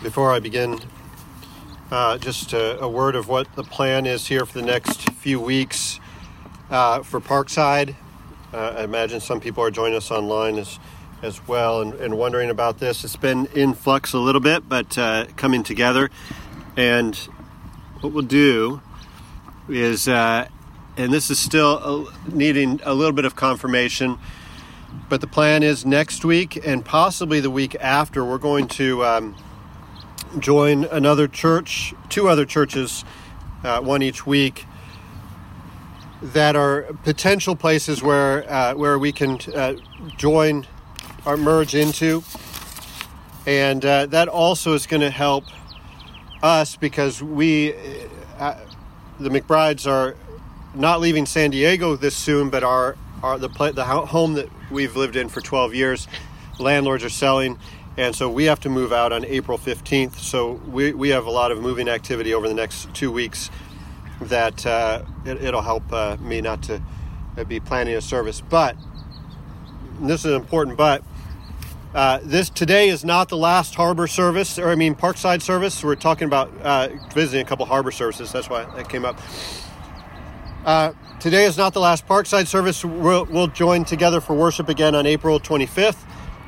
Before I begin, just a word of what the plan is here for the next few weeks for Parkside. I imagine some people are joining us online as well and wondering about this. It's been in flux a little bit, but coming together. And what we'll do is, and this is still needing a little bit of confirmation, but the plan is next week and possibly the week after, we're going to join another church, two other churches, one each week, that are potential places where we can join or merge into. And that also is going to help us because we, the McBrides, are not leaving San Diego this soon, but the home that we've lived in for 12 years, landlords are selling, and so we have to move out on April 15th. So we have a lot of moving activity over the next 2 weeks that it'll help me not to be planning a service. But, this is important, but today is not the last Parkside service. We're talking about visiting a couple harbor services. That's why that came up. Today is not the last Parkside service. We'll join together for worship again on April 25th,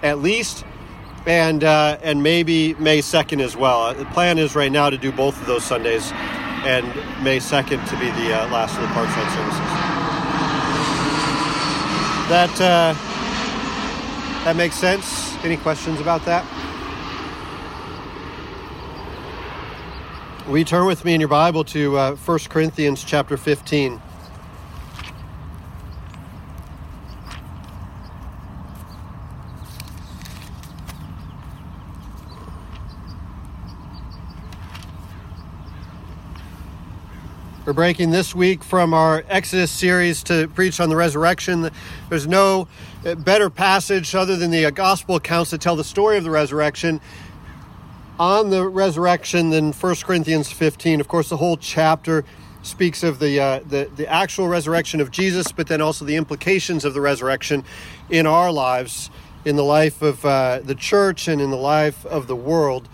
at least, and maybe May 2nd as well. The plan is right now to do both of those Sundays, and May 2nd to be the last of the Parkside services. That makes sense. Any questions about that? We turn with me in your Bible to 1 Corinthians chapter 15. We're breaking this week from our Exodus series to preach on the resurrection. There's no better passage other than the gospel accounts that tell the story of the resurrection on the resurrection than 1 Corinthians 15. Of course, the whole chapter speaks of the actual resurrection of Jesus, but then also the implications of the resurrection in our lives, in the life of the church and in the life of the world.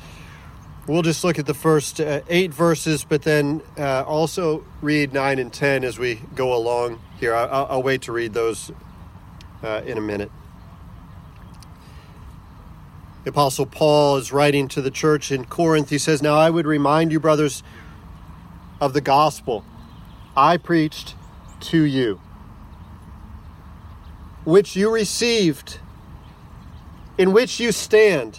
We'll just look at the first 8 verses, but then also read 9 and 10 as we go along here. I'll wait to read those in a minute. The Apostle Paul is writing to the church in Corinth. He says, "Now I would remind you, brothers, of the gospel I preached to you, which you received, in which you stand,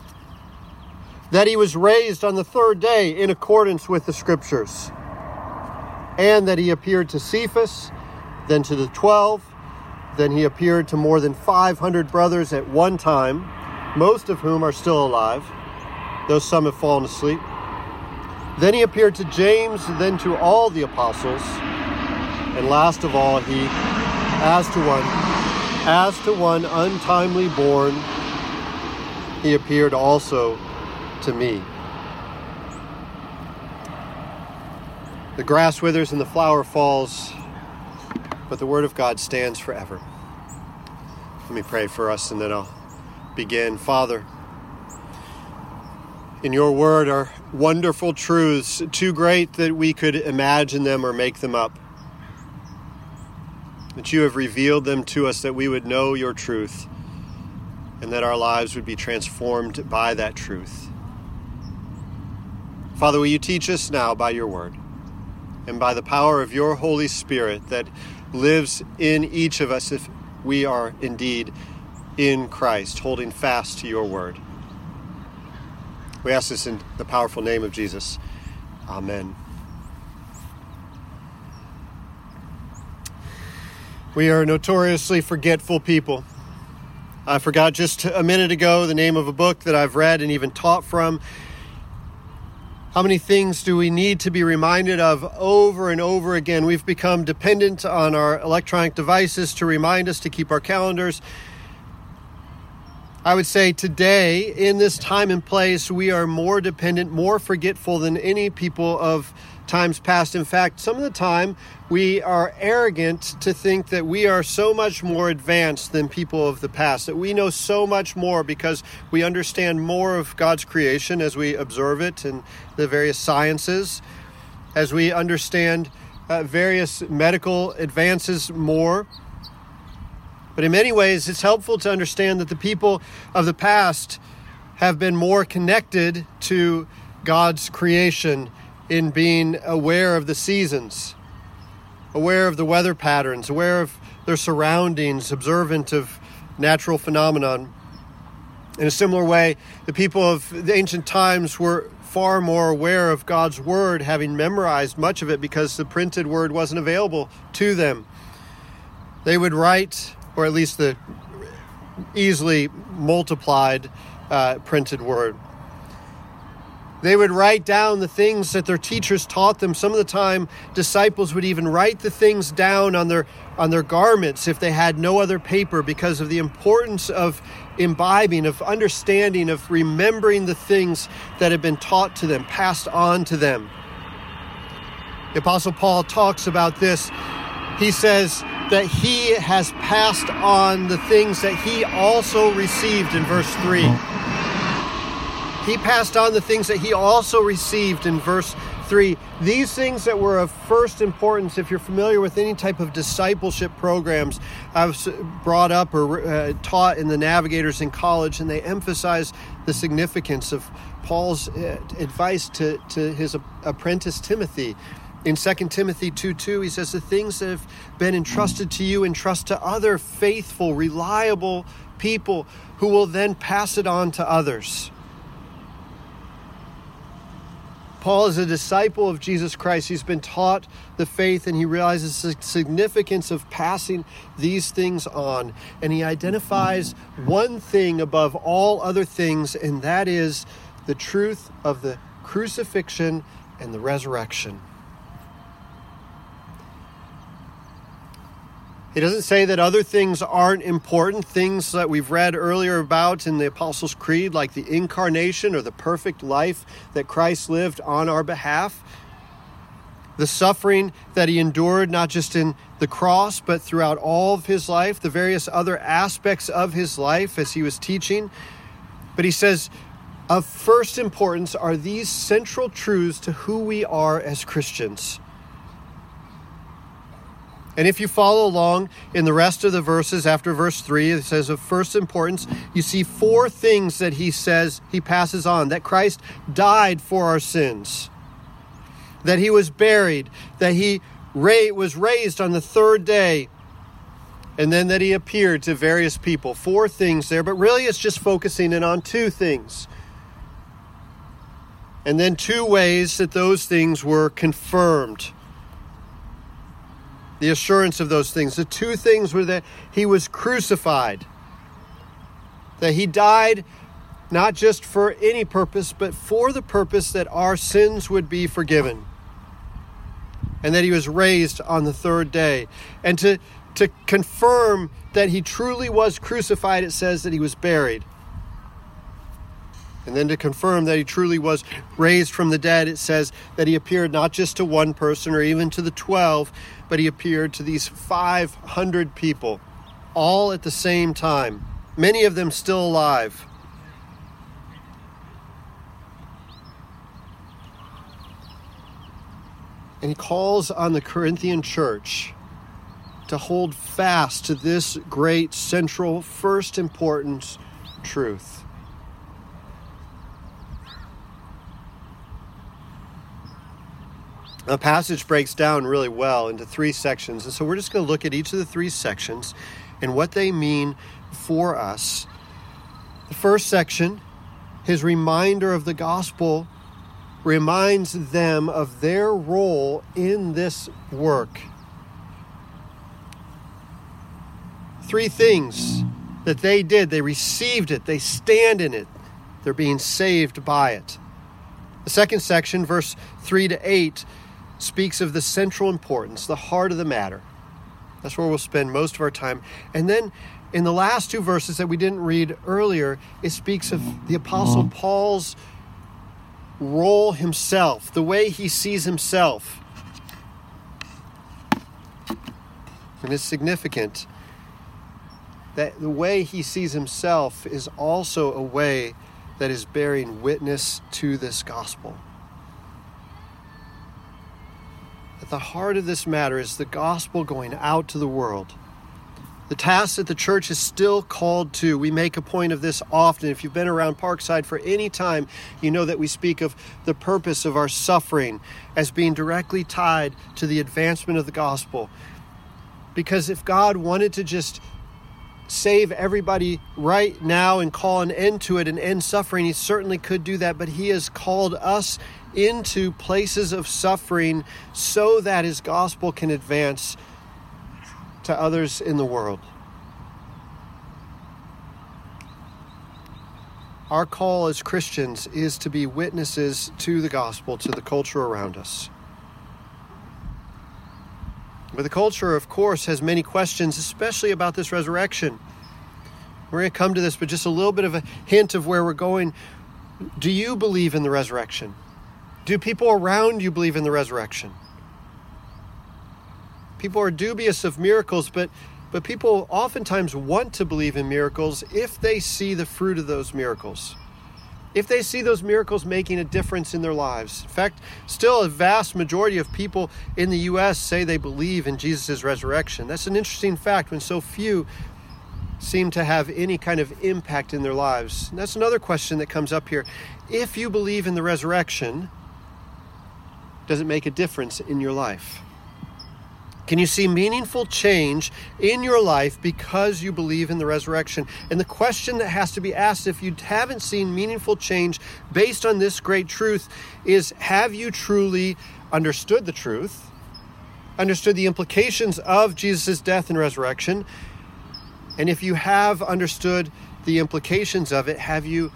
that he was raised on the third day in accordance with the Scriptures, and that he appeared to Cephas, then to the 12, then he appeared to more than 500 brothers at one time, most of whom are still alive, though some have fallen asleep. Then he appeared to James, then to all the apostles, and last of all, he, as to one untimely born, he appeared also to me. The grass withers and the flower falls, but the word of God stands forever." Let me pray for us and then I'll begin. Father, in your word are wonderful truths, too great that we could imagine them or make them up. That you have revealed them to us that we would know your truth and that our lives would be transformed by that truth. Father, will you teach us now by your word and by the power of your Holy Spirit that lives in each of us if we are indeed in Christ, holding fast to your word. We ask this in the powerful name of Jesus. Amen. We are notoriously forgetful people. I forgot just a minute ago the name of a book that I've read and even taught from. How many things do we need to be reminded of over and over again? We've become dependent on our electronic devices to remind us to keep our calendars. I would say today, in this time and place, we are more dependent, more forgetful than any people of times past. In fact, some of the time, we are arrogant to think that we are so much more advanced than people of the past, that we know so much more because we understand more of God's creation as we observe it in the various sciences, as we understand various medical advances more. But in many ways, it's helpful to understand that the people of the past have been more connected to God's creation in being aware of the seasons, aware of the weather patterns, aware of their surroundings, observant of natural phenomenon. In a similar way, the people of the ancient times were far more aware of God's word, having memorized much of it because the printed word wasn't available to them. They would write, or at least the easily multiplied printed word. They would write down the things that their teachers taught them. Some of the time, disciples would even write the things down on their garments if they had no other paper, because of the importance of imbibing, of understanding, of remembering the things that had been taught to them, passed on to them. The Apostle Paul talks about this. He says that he has passed on the things that he also received in verse 3. He passed on the things that he also received in verse 3. These things that were of first importance, if you're familiar with any type of discipleship programs I've brought up or taught in the Navigators in college, and they emphasize the significance of Paul's advice to his apprentice Timothy. In 2 Timothy 2:2, he says, the things that have been entrusted to you, entrust to other faithful, reliable people who will then pass it on to others. Paul is a disciple of Jesus Christ. He's been taught the faith, and he realizes the significance of passing these things on. And he identifies one thing above all other things, and that is the truth of the crucifixion and the resurrection. He doesn't say that other things aren't important, things that we've read earlier about in the Apostles' Creed, like the incarnation or the perfect life that Christ lived on our behalf, the suffering that he endured not just in the cross, but throughout all of his life, the various other aspects of his life as he was teaching. But he says, of first importance are these central truths to who we are as Christians. And if you follow along in the rest of the verses after verse 3, it says of first importance, you see four things that he says he passes on. That Christ died for our sins, that he was buried, that he was raised on the third day, and then that he appeared to various people. Four things there, but really it's just focusing in on two things. And then two ways that those things were confirmed. The assurance of those things. The two things were that he was crucified, that he died not just for any purpose, but for the purpose that our sins would be forgiven, and that he was raised on the third day. And to confirm that he truly was crucified, it says that he was buried. And then to confirm that he truly was raised from the dead, it says that he appeared not just to one person or even to the 12, but he appeared to these 500 people, all at the same time, many of them still alive. And he calls on the Corinthian church to hold fast to this great, central, first important truth. The passage breaks down really well into three sections, and so we're just going to look at each of the three sections and what they mean for us. The first section, his reminder of the gospel, reminds them of their role in this work. Three things that they did. They received it. They stand in it. They're being saved by it. The second section, verse 3-8, speaks of the central importance, the heart of the matter. That's where we'll spend most of our time. And then in the last two verses that we didn't read earlier, it speaks of the Apostle Paul's role himself, the way he sees himself. And it's significant that the way he sees himself is also a way that is bearing witness to this gospel. At the heart of this matter is the gospel going out to the world. The task that the church is still called to, we make a point of this often. If you've been around Parkside for any time, you know that we speak of the purpose of our suffering as being directly tied to the advancement of the gospel. Because if God wanted to just save everybody right now and call an end to it and end suffering, he certainly could do that. But he has called us into places of suffering so that his gospel can advance to others in the world. Our call as Christians is to be witnesses to the gospel, to the culture around us. But the culture, of course, has many questions, especially about this resurrection. We're going to come to this, but just a little bit of a hint of where we're going. Do you believe in the resurrection? Do people around you believe in the resurrection? People are dubious of miracles, but people oftentimes want to believe in miracles if they see the fruit of those miracles. If they see those miracles making a difference in their lives. In fact, still a vast majority of people in the U.S. say they believe in Jesus' resurrection. That's an interesting fact when so few seem to have any kind of impact in their lives. And that's another question that comes up here. If you believe in the resurrection, does it make a difference in your life? Can you see meaningful change in your life because you believe in the resurrection? And the question that has to be asked, if you haven't seen meaningful change based on this great truth, is have you truly understood the truth, understood the implications of Jesus' death and resurrection? And if you have understood the implications of it, have you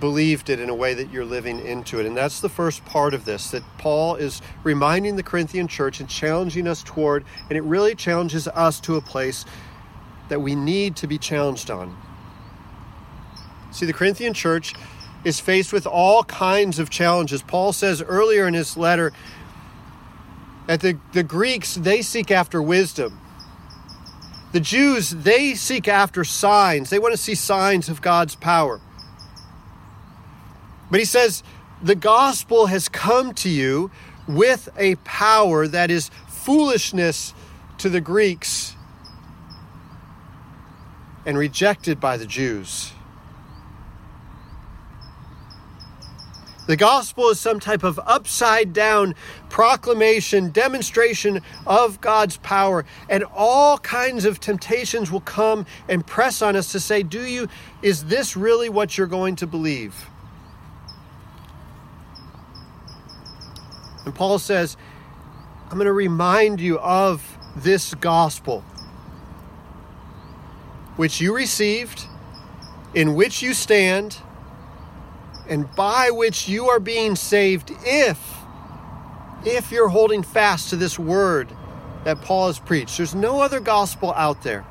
believed it in a way that you're living into it? And that's the first part of this, that Paul is reminding the Corinthian church and challenging us toward, and it really challenges us to a place that we need to be challenged on. See, the Corinthian church is faced with all kinds of challenges. Paul says earlier in his letter that the Greeks, they seek after wisdom. The Jews, they seek after signs. They want to see signs of God's power. But he says, the gospel has come to you with a power that is foolishness to the Greeks and rejected by the Jews. The gospel is some type of upside-down proclamation, demonstration of God's power. And all kinds of temptations will come and press on us to say, is this really what you're going to believe? And Paul says, I'm going to remind you of this gospel, which you received, in which you stand, and by which you are being saved if you're holding fast to this word that Paul has preached. There's no other gospel out there.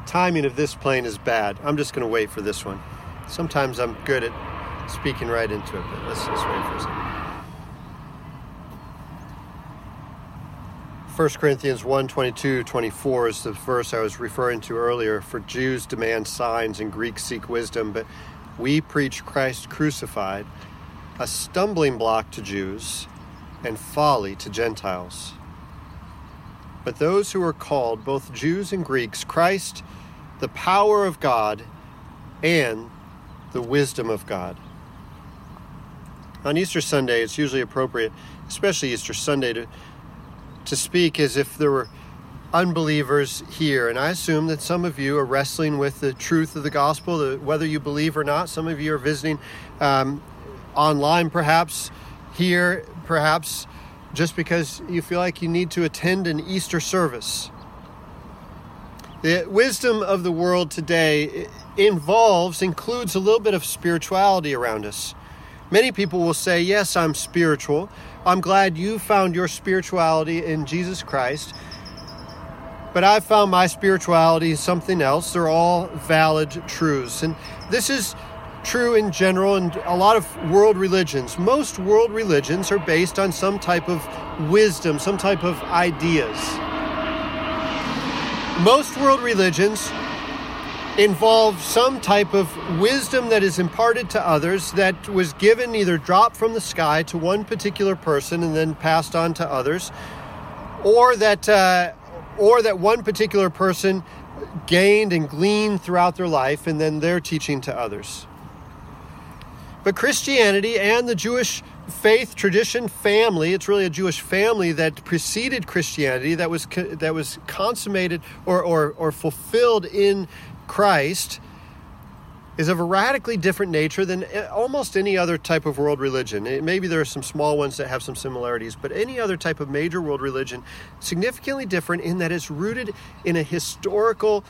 The timing of this plane is bad. I'm just going to wait for this one. Sometimes I'm good at speaking right into it, but let's just wait for a second. 1 Corinthians 1:22-24 is the verse I was referring to earlier. For Jews demand signs and Greeks seek wisdom, but we preach Christ crucified, a stumbling block to Jews and folly to Gentiles. But those who are called, both Jews and Greeks, Christ, the power of God, and the wisdom of God. On Easter Sunday, it's usually appropriate, especially Easter Sunday, to speak as if there were unbelievers here. And I assume that some of you are wrestling with the truth of the gospel, whether you believe or not. Some of you are visiting online, perhaps, here, perhaps, just because you feel like you need to attend an Easter service. The wisdom of the world today includes a little bit of spirituality around us. Many people will say, yes, I'm spiritual. I'm glad you found your spirituality in Jesus Christ. But I found my spirituality is something else. They're all valid truths. And this is true in general in a lot of world religions. Most world religions are based on some type of wisdom, some type of ideas. Most world religions involve some type of wisdom that is imparted to others that was given, either dropped from the sky to one particular person and then passed on to others, or that one particular person gained and gleaned throughout their life and then they're teaching to others. But Christianity and the Jewish faith tradition family, it's really a Jewish family that preceded Christianity, that was consummated or fulfilled in Christ, is of a radically different nature than almost any other type of world religion. Maybe there are some small ones that have some similarities, but any other type of major world religion, significantly different in that it's rooted in a historical,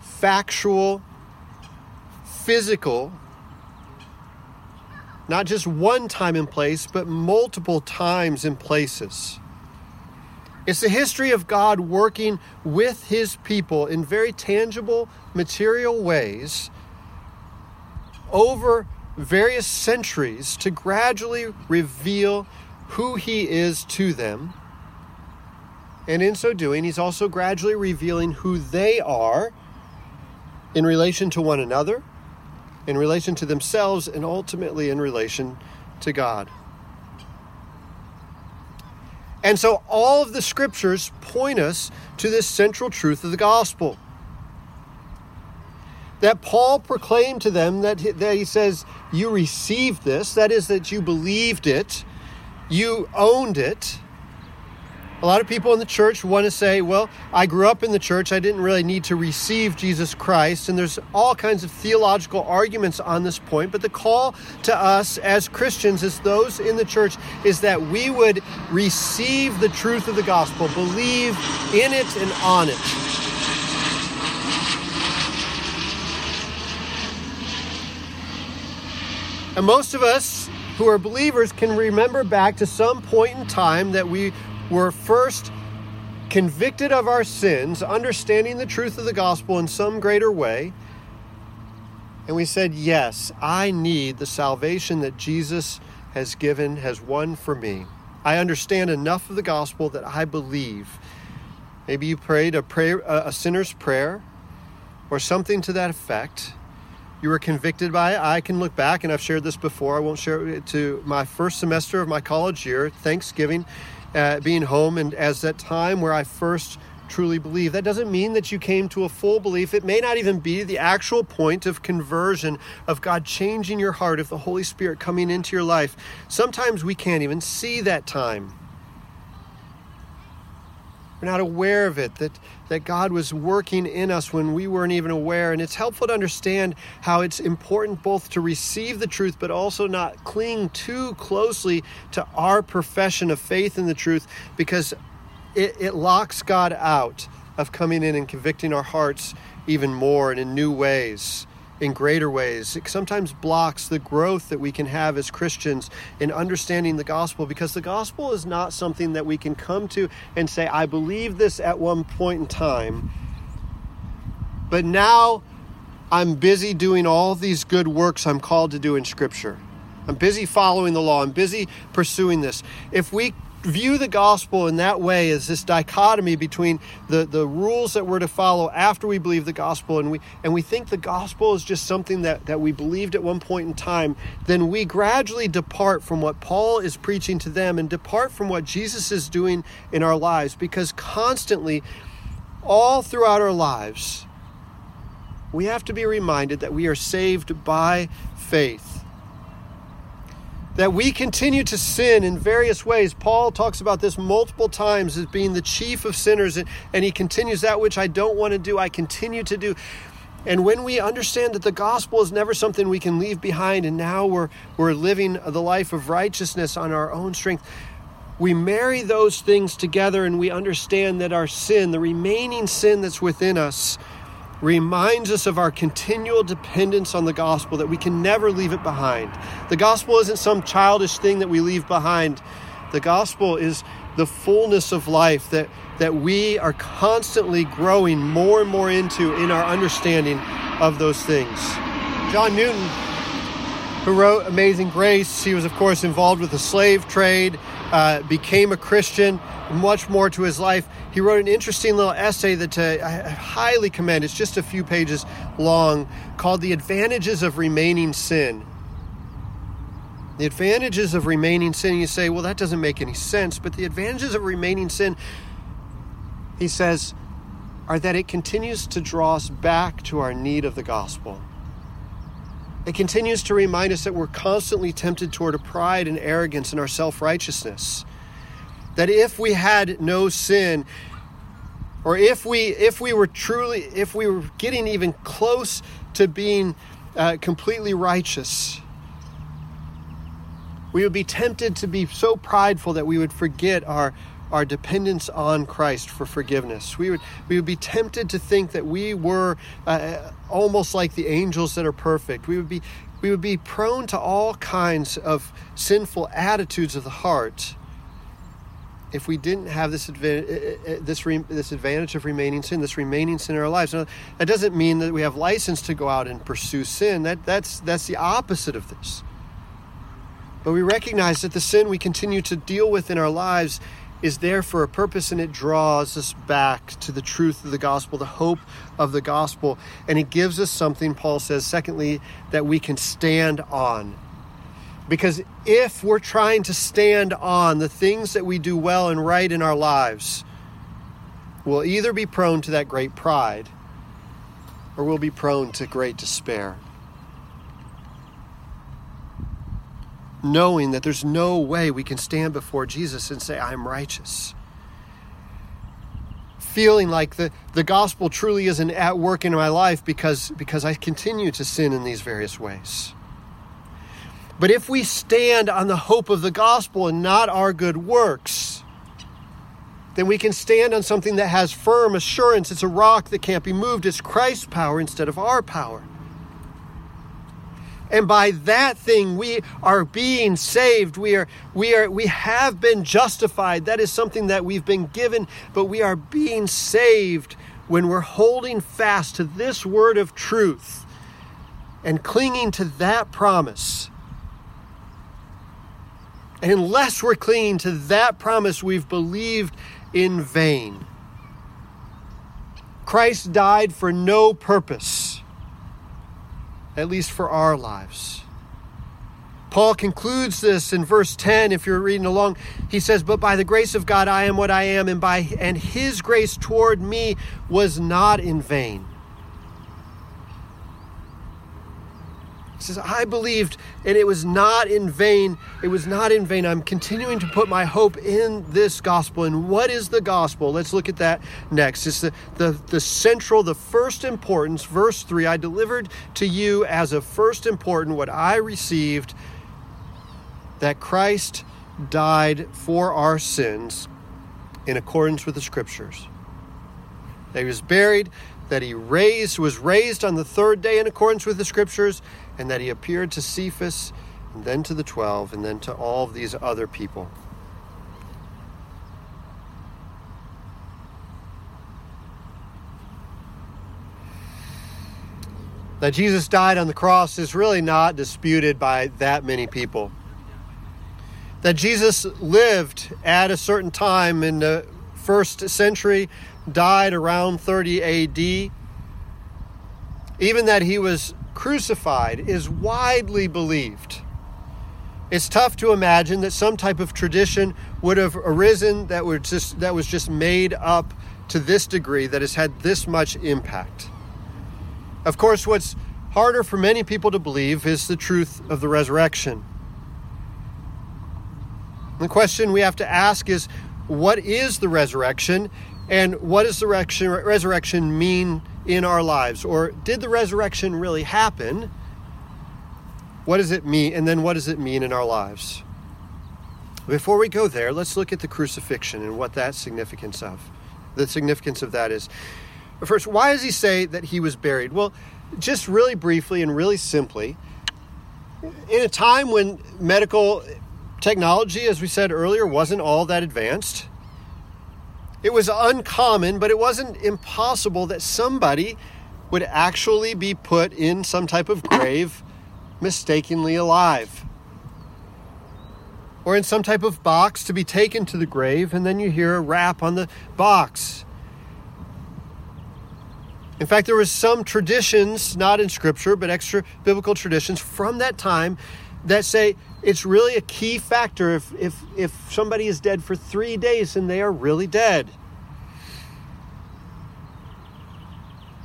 factual, physical, not just one time and place, but multiple times and places. It's the history of God working with his people in very tangible, material ways over various centuries to gradually reveal who he is to them. And in so doing, he's also gradually revealing who they are in relation to one another, in relation to themselves, and ultimately in relation to God. And so all of the scriptures point us to this central truth of the gospel that Paul proclaimed to them, that he says, you received this, that is, that you believed it, you owned it. A lot of people in the church want to say, well, I grew up in the church. I didn't really need to receive Jesus Christ. And there's all kinds of theological arguments on this point. But the call to us as Christians, as those in the church, is that we would receive the truth of the gospel, believe in it and on it. And most of us who are believers can remember back to some point in time that we were first convicted of our sins, understanding the truth of the gospel in some greater way. And we said, yes, I need the salvation that Jesus has given, has won for me. I understand enough of the gospel that I believe. Maybe you prayed a sinner's prayer or something to that effect. You were convicted by it. I can look back, and I've shared this before. I won't share it to my first semester of my college year, Thanksgiving. Being home and as that time where I first truly believed. That doesn't mean that you came to a full belief. It may not even be the actual point of conversion, of God changing your heart, of the Holy Spirit coming into your life. Sometimes we can't even see that time. We're not aware of it, that God was working in us when we weren't even aware. And it's helpful to understand how it's important both to receive the truth, but also not cling too closely to our profession of faith in the truth, because it locks God out of coming in and convicting our hearts even more and in new ways, in greater ways. It sometimes blocks the growth that we can have as Christians in understanding the gospel, because the gospel is not something that we can come to and say, I believe this at one point in time, but now I'm busy doing all these good works I'm called to do in Scripture. I'm busy following the law. I'm busy pursuing this. If we view the gospel in that way, as this dichotomy between the rules that we're to follow after we believe the gospel, and we think the gospel is just something that we believed at one point in time, then we gradually depart from what Paul is preaching to them and depart from what Jesus is doing in our lives, because constantly, all throughout our lives, we have to be reminded that we are saved by faith. That we continue to sin in various ways. Paul talks about this multiple times as being the chief of sinners, and he continues, that which I don't want to do, I continue to do. And when we understand that the gospel is never something we can leave behind, and now we're living the life of righteousness on our own strength, we marry those things together, and we understand that our sin, the remaining sin that's within us, reminds us of our continual dependence on the gospel, that we can never leave it behind. The gospel isn't some childish thing that we leave behind. The gospel is the fullness of life that we are constantly growing more and more into in our understanding of those things. John Newton, who wrote Amazing Grace, he was, of course, involved with the slave trade, became a Christian, much more to his life. He wrote an interesting little essay that I highly commend. It's just a few pages long, called The Advantages of Remaining Sin. The advantages of remaining sin. You say, well, that doesn't make any sense. But the advantages of remaining sin, he says, are that it continues to draw us back to our need of the gospel. It continues to remind us that we're constantly tempted toward a pride and arrogance in our self-righteousness. That if we had no sin, or if we were getting even close to being completely righteous, we would be tempted to be so prideful that we would forget our dependence on Christ for forgiveness. We would be tempted to think that we were almost like the angels that are perfect. We would be prone to all kinds of sinful attitudes of the heart if we didn't have this advantage of remaining sin in our lives. Now, that doesn't mean that we have license to go out and pursue sin. That's the opposite of this. But we recognize that the sin we continue to deal with in our lives is there for a purpose, and it draws us back to the truth of the gospel, the hope of the gospel. And it gives us something, Paul says, secondly, that we can stand on. Because if we're trying to stand on the things that we do well and right in our lives, we'll either be prone to that great pride or we'll be prone to great despair. Knowing that there's no way we can stand before Jesus and say, I'm righteous. Feeling like the gospel truly isn't at work in my life because I continue to sin in these various ways. But if we stand on the hope of the gospel and not our good works, then we can stand on something that has firm assurance. It's a rock that can't be moved. It's Christ's power instead of our power. And by that thing, we are being saved. We have been justified. That is something that we've been given, but we are being saved when we're holding fast to this word of truth and clinging to that promise. And unless we're clinging to that promise, we've believed in vain. Christ died for no purpose, at least for our lives. Paul concludes this in verse 10, if you're reading along. He says, but by the grace of God, I am what I am, and his grace toward me was not in vain. He says, I believed, and it was not in vain. It was not in vain. I'm continuing to put my hope in this gospel. And what is the gospel? Let's look at that next. It's the central, the first importance, verse 3. I delivered to you as of first important what I received, that Christ died for our sins in accordance with the Scriptures. That he was buried, that he was raised on the third day in accordance with the Scriptures, and that he appeared to Cephas, and then to the 12, and then to all of these other people. That Jesus died on the cross is really not disputed by that many people. That Jesus lived at a certain time in the first century, died around 30 A.D. Even that he was crucified is widely believed. It's tough to imagine that some type of tradition would have arisen that was just made up to this degree, that has had this much impact. Of course, what's harder for many people to believe is the truth of the resurrection. The question we have to ask is, what is the resurrection? And what does the resurrection mean in our lives? Or did the resurrection really happen? What does it mean? And then what does it mean in our lives? Before we go there, let's look at the crucifixion and what the significance of that is. But first, why does he say that he was buried? Well, just really briefly and really simply, in a time when medical technology, as we said earlier, wasn't all that advanced, it was uncommon, but it wasn't impossible that somebody would actually be put in some type of grave mistakenly alive, or in some type of box to be taken to the grave, and then you hear a rap on the box. In fact, there was some traditions, not in Scripture, but extra-biblical traditions from that time that say it's really a key factor if somebody is dead for 3 days and they are really dead.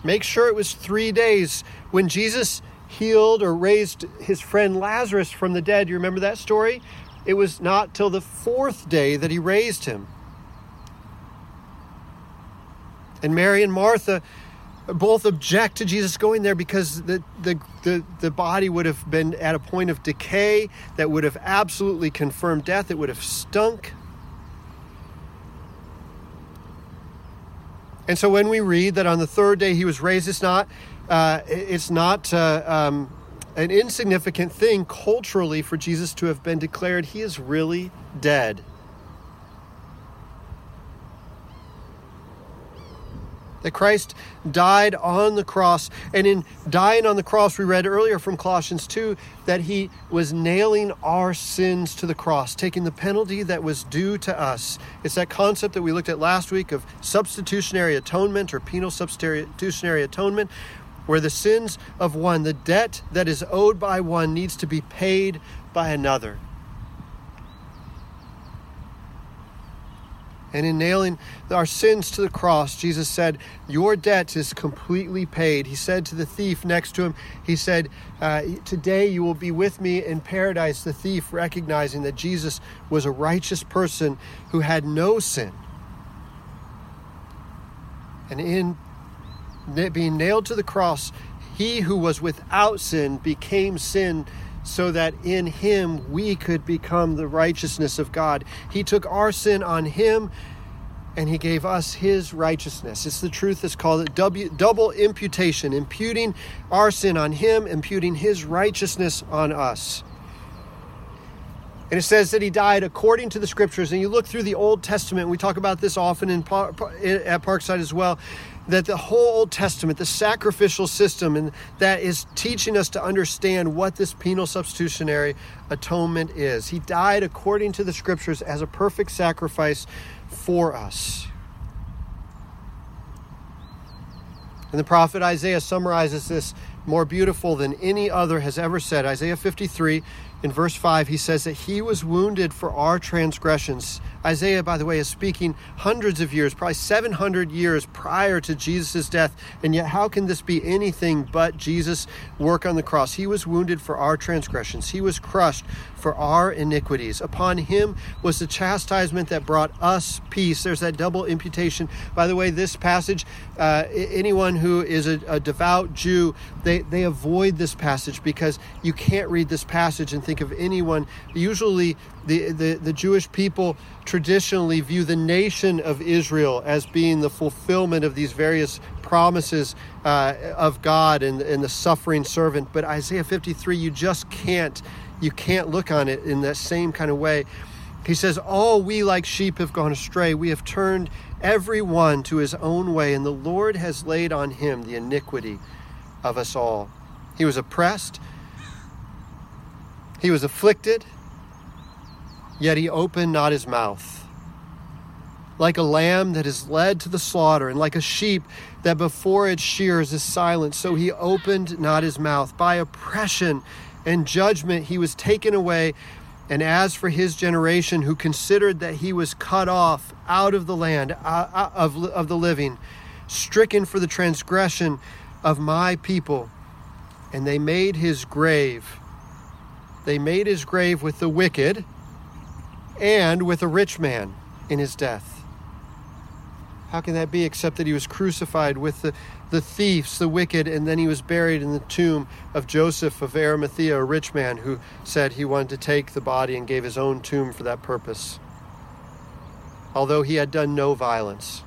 Make sure it was 3 days. When Jesus healed or raised his friend Lazarus from the dead, you remember that story? It was not till the 4th day that he raised him. And Mary and Martha both object to Jesus going there because the body would have been at a point of decay that would have absolutely confirmed death. It would have stunk. And so when we read that on the 3rd day he was raised, it's not an insignificant thing culturally for Jesus to have been declared he is really dead. That Christ died on the cross, and in dying on the cross, we read earlier from Colossians 2 that he was nailing our sins to the cross, taking the penalty that was due to us. It's that concept that we looked at last week of substitutionary atonement, or penal substitutionary atonement, where the sins of one, the debt that is owed by one, needs to be paid by another. And in nailing our sins to the cross, Jesus said, your debt is completely paid. He said to the thief next to him, he said, today you will be with me in paradise. The thief, recognizing that Jesus was a righteous person who had no sin. And in being nailed to the cross, he who was without sin became sin, so that in him we could become the righteousness of God. He took our sin on him, and he gave us his righteousness. It's the truth that's called double imputation, imputing our sin on him, imputing his righteousness on us. And it says that he died according to the Scriptures. And you look through the Old Testament, we talk about this often at Parkside as well, that the whole Old Testament, the sacrificial system, and that is teaching us to understand what this penal substitutionary atonement is. He died according to the Scriptures as a perfect sacrifice for us. And the prophet Isaiah summarizes this more beautiful than any other has ever said. Isaiah 53, in verse 5, he says that he was wounded for our transgressions. Isaiah, by the way, is speaking hundreds of years, probably 700 years prior to Jesus' death. And yet, how can this be anything but Jesus' work on the cross? He was wounded for our transgressions. He was crushed for our iniquities. Upon him was the chastisement that brought us peace. There's that double imputation. By the way, this passage, anyone who is a devout Jew, they avoid this passage because you can't read this passage and think of anyone. Usually the Jewish people traditionally view the nation of Israel as being the fulfillment of these various promises of God and the suffering servant. But Isaiah 53, you can't look on it in that same kind of way. He says, all we like sheep have gone astray. We have turned every one to his own way, and the Lord has laid on him the iniquity of us all. He was oppressed. He was afflicted, yet he opened not his mouth. Like a lamb that is led to the slaughter, and like a sheep that before its shears is silent, so he opened not his mouth. By oppression and judgment he was taken away, and as for his generation, who considered that he was cut off out of the land of the living, stricken for the transgression of my people, and they made his grave. They made his grave with the wicked and with a rich man in his death. How can that be except that he was crucified with the thieves, the wicked, and then he was buried in the tomb of Joseph of Arimathea, a rich man who said he wanted to take the body and gave his own tomb for that purpose, although he had done no violence.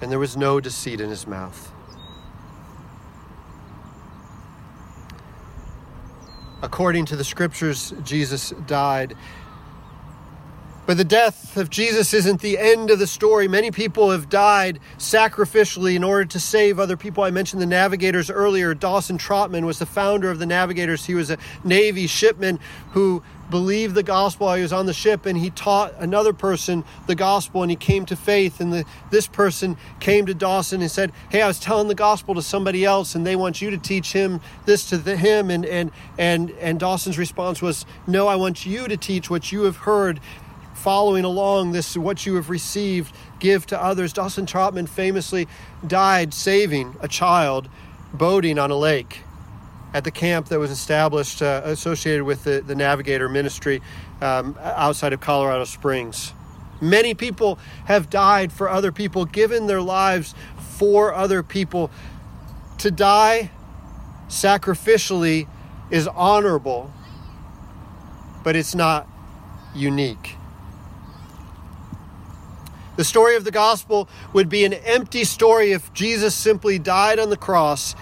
and there was no deceit in his mouth. According to the scriptures, Jesus died. But the death of Jesus isn't the end of the story. Many people have died sacrificially in order to save other people. I mentioned the Navigators earlier. Dawson Trotman was the founder of the Navigators. He was a Navy shipman who believed the gospel while he was on the ship, and he taught another person the gospel, and he came to faith, and this person came to Dawson and said, hey, I was telling the gospel to somebody else, and they want you to teach him this to him. And Dawson's response was, no, I want you to teach what you have heard, following along this, what you have received, give to others. Dawson Trotman famously died saving a child boating on a lake at the camp that was established associated with the Navigator ministry outside of Colorado Springs. Many people have died for other people, given their lives for other people. To die sacrificially is honorable, but it's not unique. The story of the gospel would be an empty story if Jesus simply died on the cross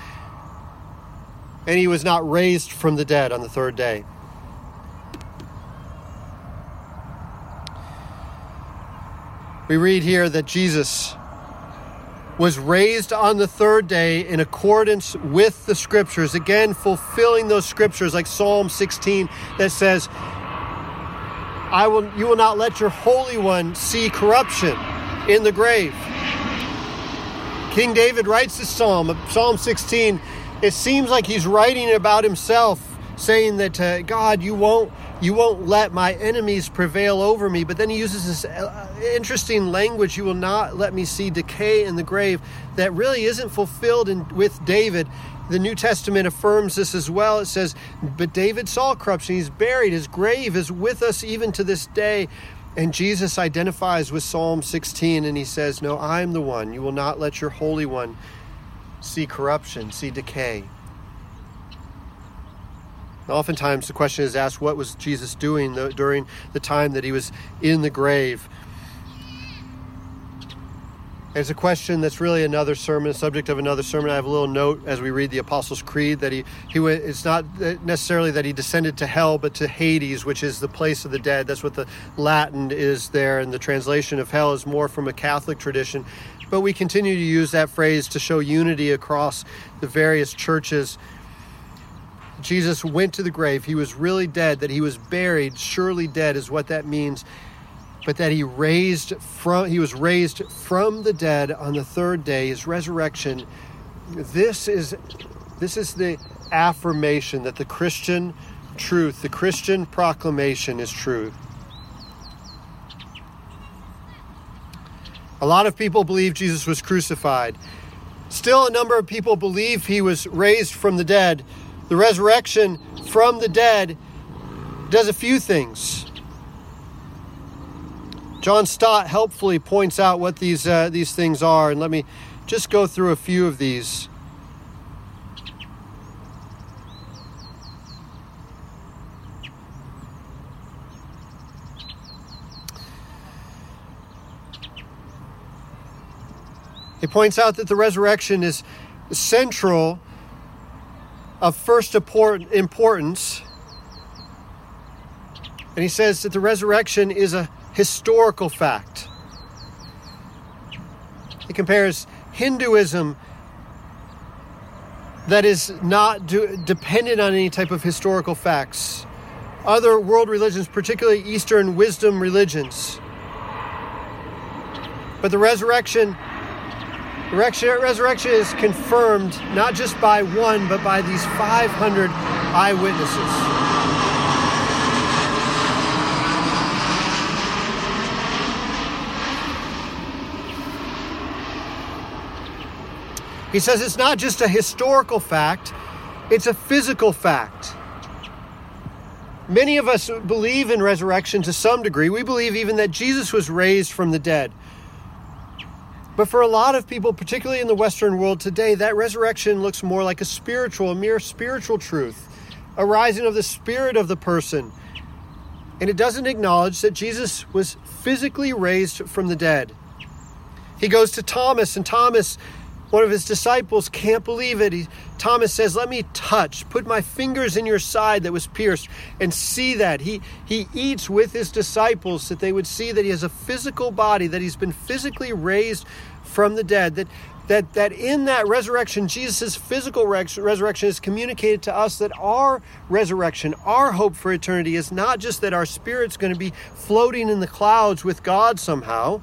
and he was not raised from the dead on the third day. We read here that Jesus was raised on the third day in accordance with the scriptures, again, fulfilling those scriptures like Psalm 16 that says, you will not let your Holy One see corruption in the grave. King David writes this psalm, Psalm 16. It seems like he's writing about himself, saying that, God, you won't let my enemies prevail over me. But then he uses this interesting language, you will not let me see decay in the grave, that really isn't fulfilled with David. The New Testament affirms this as well. It says, but David saw corruption. He's buried. His grave is with us even to this day. And Jesus identifies with Psalm 16, and he says, no, I'm the one. You will not let your Holy One see corruption, see decay. And oftentimes the question is asked, what was Jesus doing during the time that he was in the grave? It's a question that's really another sermon, subject of another sermon. I have a little note as we read the Apostles' Creed that it's not necessarily that he descended to hell, but to Hades, which is the place of the dead. That's what the Latin is there, and the translation of hell is more from a Catholic tradition. But we continue to use that phrase to show unity across the various churches. Jesus went to the grave. He was really dead, that he was buried, surely dead is what that means. But that he was raised from the dead on the third day, his resurrection. This is the affirmation that the Christian truth, the Christian proclamation is true. A lot of people believe Jesus was crucified. Still a number of people believe he was raised from the dead. The resurrection from the dead does a few things. John Stott helpfully points out what these things are, and let me just go through a few of these. He points out that the resurrection is central, of first importance, and he says that the resurrection is a historical fact. He compares Hinduism that is not dependent on any type of historical facts. Other world religions, particularly Eastern wisdom religions. But the resurrection is confirmed not just by one, but by these 500 eyewitnesses. He says it's not just a historical fact, it's a physical fact. Many of us believe in resurrection to some degree. We believe even that Jesus was raised from the dead. But for a lot of people, particularly in the Western world today, that resurrection looks more like a mere spiritual truth, a rising of the spirit of the person. And it doesn't acknowledge that Jesus was physically raised from the dead. He goes to Thomas, and Thomas, one of his disciples, can't believe it. Thomas says, let me touch, put my fingers in your side that was pierced, and see that. He eats with his disciples that they would see that he has a physical body, that he's been physically raised from the dead, that in that resurrection, Jesus' physical resurrection is communicated to us that our resurrection, our hope for eternity, is not just that our spirit's going to be floating in the clouds with God somehow,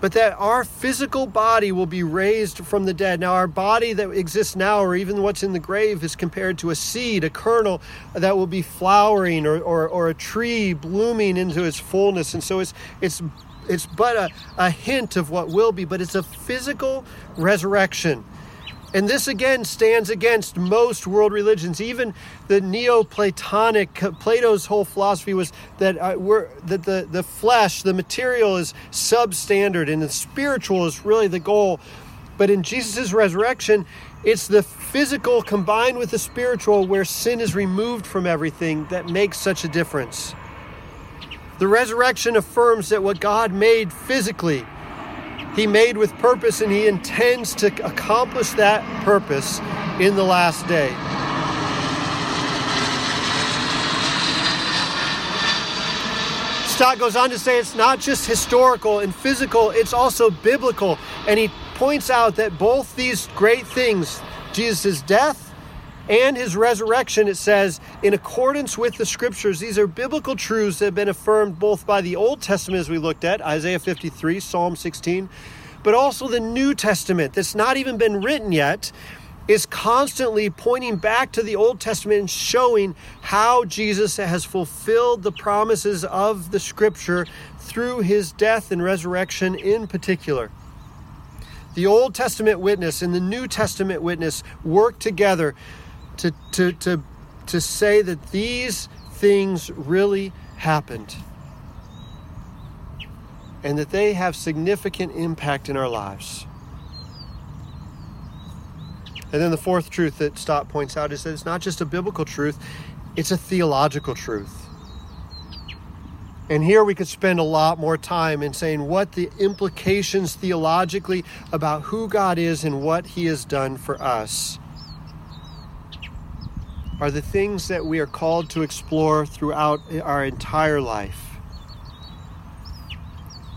but that our physical body will be raised from the dead. Now, our body that exists now, or even what's in the grave, is compared to a seed, a kernel that will be flowering, or a tree blooming into its fullness. And so it's but a hint of what will be, but it's a physical resurrection. And this again stands against most world religions. Even the Neoplatonic, Plato's whole philosophy was that the flesh, the material, is substandard, and the spiritual is really the goal. But in Jesus' resurrection, it's the physical combined with the spiritual, where sin is removed from everything, that makes such a difference. The resurrection affirms that what God made physically, He made with purpose, and He intends to accomplish that purpose in the last day. Stott goes on to say it's not just historical and physical, it's also biblical. And he points out that both these great things, Jesus' death and His resurrection, it says, in accordance with the Scriptures, these are biblical truths that have been affirmed both by the Old Testament, as we looked at, Isaiah 53, Psalm 16, but also the New Testament, that's not even been written yet, is constantly pointing back to the Old Testament and showing how Jesus has fulfilled the promises of the Scripture through His death and resurrection in particular. The Old Testament witness and the New Testament witness work together to say that these things really happened and that they have significant impact in our lives. And then the fourth truth that Stott points out is that it's not just a biblical truth, it's a theological truth. And here we could spend a lot more time in saying what the implications theologically about who God is and what He has done for us are the things that we are called to explore throughout our entire life.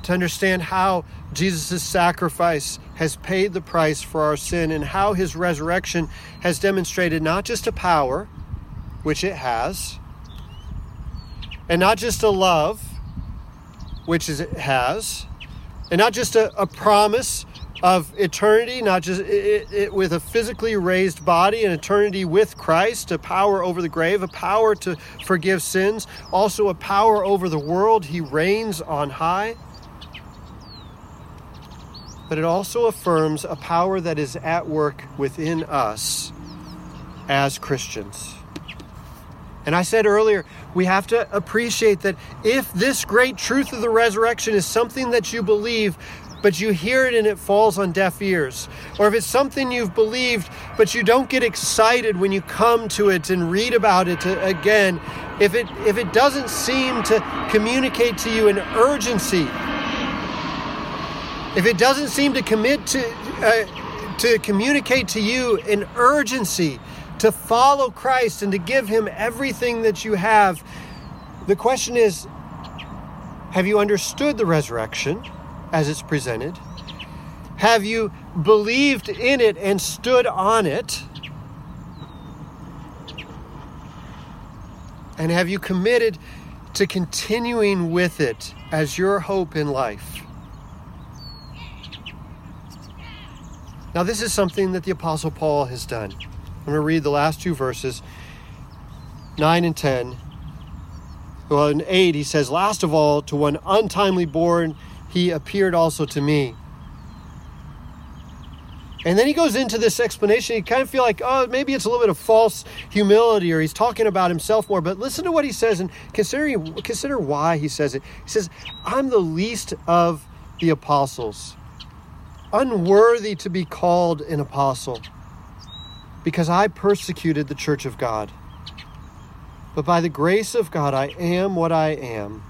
To understand how Jesus' sacrifice has paid the price for our sin, and how His resurrection has demonstrated not just a power, which it has, and not just a love, which it has, and not just a promise of eternity, not just with a physically raised body, an eternity with Christ, a power over the grave, a power to forgive sins, also a power over the world. He reigns on high. But it also affirms a power that is at work within us as Christians. And I said earlier, we have to appreciate that if this great truth of the resurrection is something that you believe, but you hear it and it falls on deaf ears, or if it's something you've believed, but you don't get excited when you come to it and read about it again, if it doesn't seem to communicate to you an urgency, if it doesn't seem to communicate to you an urgency to follow Christ and to give Him everything that you have, the question is, have you understood the resurrection as it's presented? Have you believed in it and stood on it? And have you committed to continuing with it as your hope in life? Now, this is something that the Apostle Paul has done. I'm going to read the last two verses, 9 and 10. Well, in 8, he says, last of all, to one untimely born, He appeared also to me. And then he goes into this explanation. You kind of feel like, oh, maybe it's a little bit of false humility, or he's talking about himself more. But listen to what he says, and consider why he says it. He says, I'm the least of the apostles, unworthy to be called an apostle, because I persecuted the church of God. But by the grace of God, I am what I am,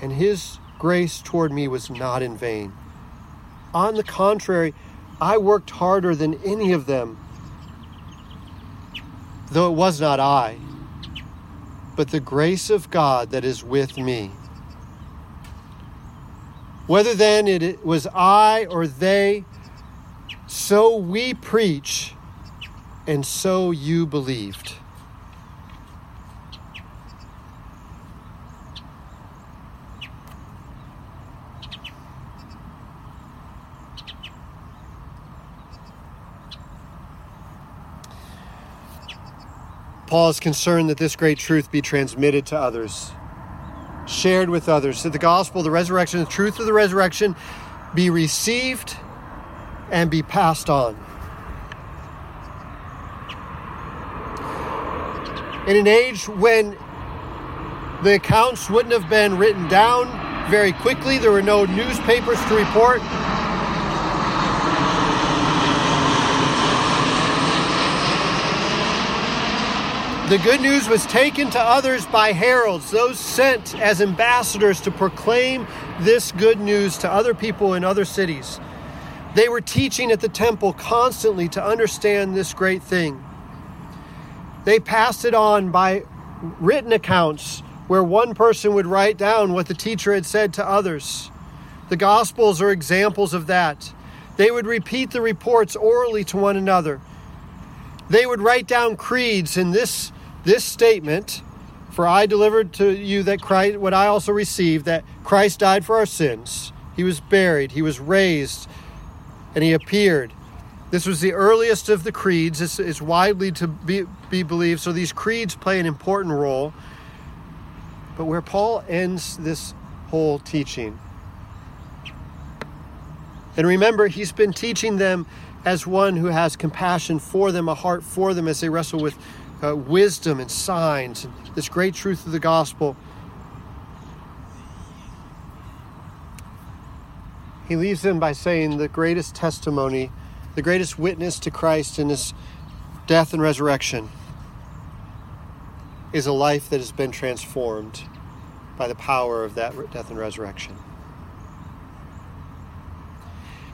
and His grace toward me was not in vain. On the contrary, I worked harder than any of them, though it was not I, but the grace of God that is with me. Whether then it was I or they, so we preach, and so you believed. Paul is concerned that this great truth be transmitted to others, shared with others, that the gospel, the resurrection, the truth of the resurrection be received and be passed on. In an age when the accounts wouldn't have been written down very quickly, there were no newspapers to report. The good news was taken to others by heralds, those sent as ambassadors to proclaim this good news to other people in other cities. They were teaching at the temple constantly to understand this great thing. They passed it on by written accounts where one person would write down what the teacher had said to others. The Gospels are examples of that. They would repeat the reports orally to one another. They would write down creeds in this statement, for I delivered to you that Christ, what I also received, that Christ died for our sins. He was buried, he was raised, and he appeared. This was the earliest of the creeds. It's widely to be believed. So these creeds play an important role. But where Paul ends this whole teaching, and remember, he's been teaching them as one who has compassion for them, a heart for them as they wrestle with wisdom and signs and this great truth of the gospel. He leaves them by saying the greatest testimony, the greatest witness to Christ in his death and resurrection is a life that has been transformed by the power of that death and resurrection.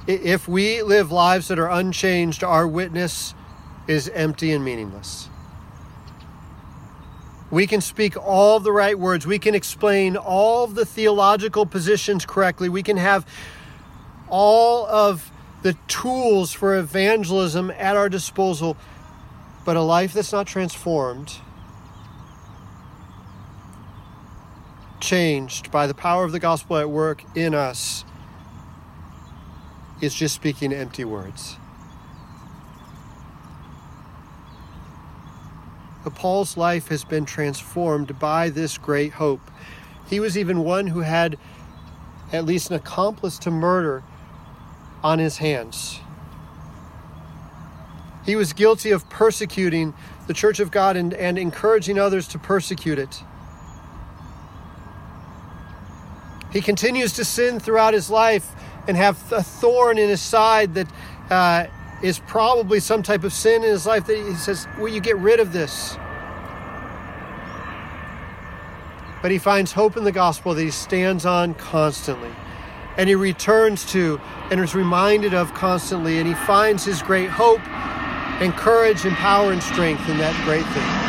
If we live lives that are unchanged, our witness is empty and meaningless. We can speak all the right words. We can explain all the theological positions correctly. We can have all of the tools for evangelism at our disposal. But a life that's not transformed, changed by the power of the gospel at work in us, is just speaking empty words. But Paul's life has been transformed by this great hope. He was even one who had at least an accomplice to murder on his hands. He was guilty of persecuting the church of God and encouraging others to persecute it. He continues to sin throughout his life and have a thorn in his side that is probably some type of sin in his life that he says, will you get rid of this? But he finds hope in the gospel that he stands on constantly, and he returns to and is reminded of constantly, and he finds his great hope and courage and power and strength in that great thing.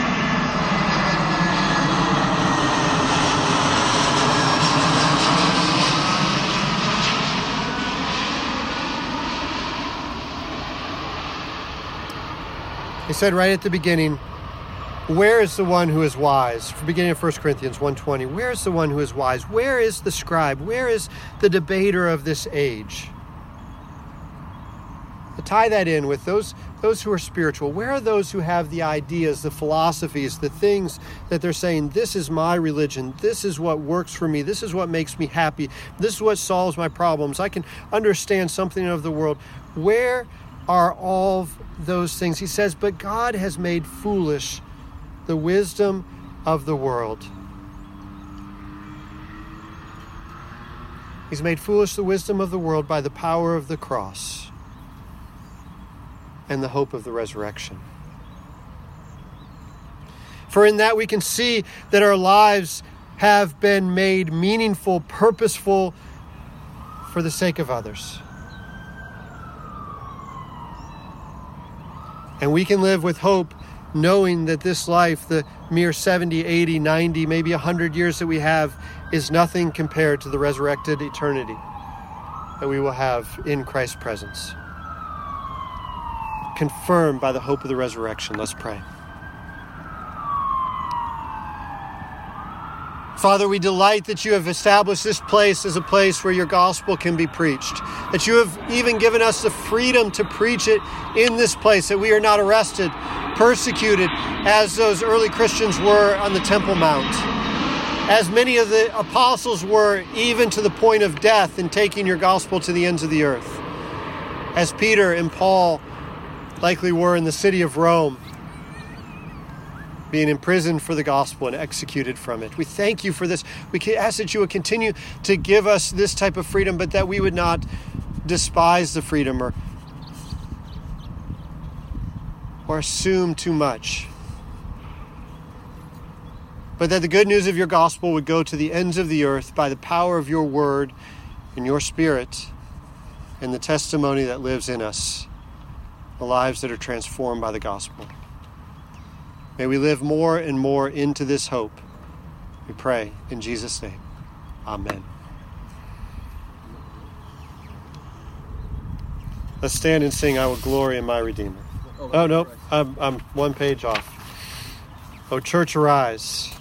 He said right at the beginning, where is the one who is wise? From the beginning of 1 Corinthians 1:20, where is the one who is wise? Where is the scribe? Where is the debater of this age? To tie that in with those who are spiritual, where are those who have the ideas, the philosophies, the things that they're saying, this is my religion, this is what works for me, this is what makes me happy, this is what solves my problems, I can understand something of the world. Where are all those things? He says, but God has made foolish the wisdom of the world. He's made foolish the wisdom of the world by the power of the cross and the hope of the resurrection. For in that we can see that our lives have been made meaningful, purposeful for the sake of others. And we can live with hope knowing that this life, the mere 70, 80, 90, maybe 100 years that we have, is nothing compared to the resurrected eternity that we will have in Christ's presence. Confirmed by the hope of the resurrection. Let's pray. Father, we delight that you have established this place as a place where your gospel can be preached, that you have even given us the freedom to preach it in this place, that we are not arrested, persecuted, as those early Christians were on the Temple Mount, as many of the apostles were, even to the point of death in taking your gospel to the ends of the earth, as Peter and Paul likely were in the city of Rome, being imprisoned for the gospel and executed from it. We thank you for this. We ask that you would continue to give us this type of freedom, but that we would not despise the freedom or assume too much, but that the good news of your gospel would go to the ends of the earth by the power of your word and your spirit and the testimony that lives in us, the lives that are transformed by the gospel. May we live more and more into this hope. We pray in Jesus' name. Amen. Let's stand and sing, "I Will Glory in My Redeemer." Oh, no, I'm one page off. Oh, church, arise.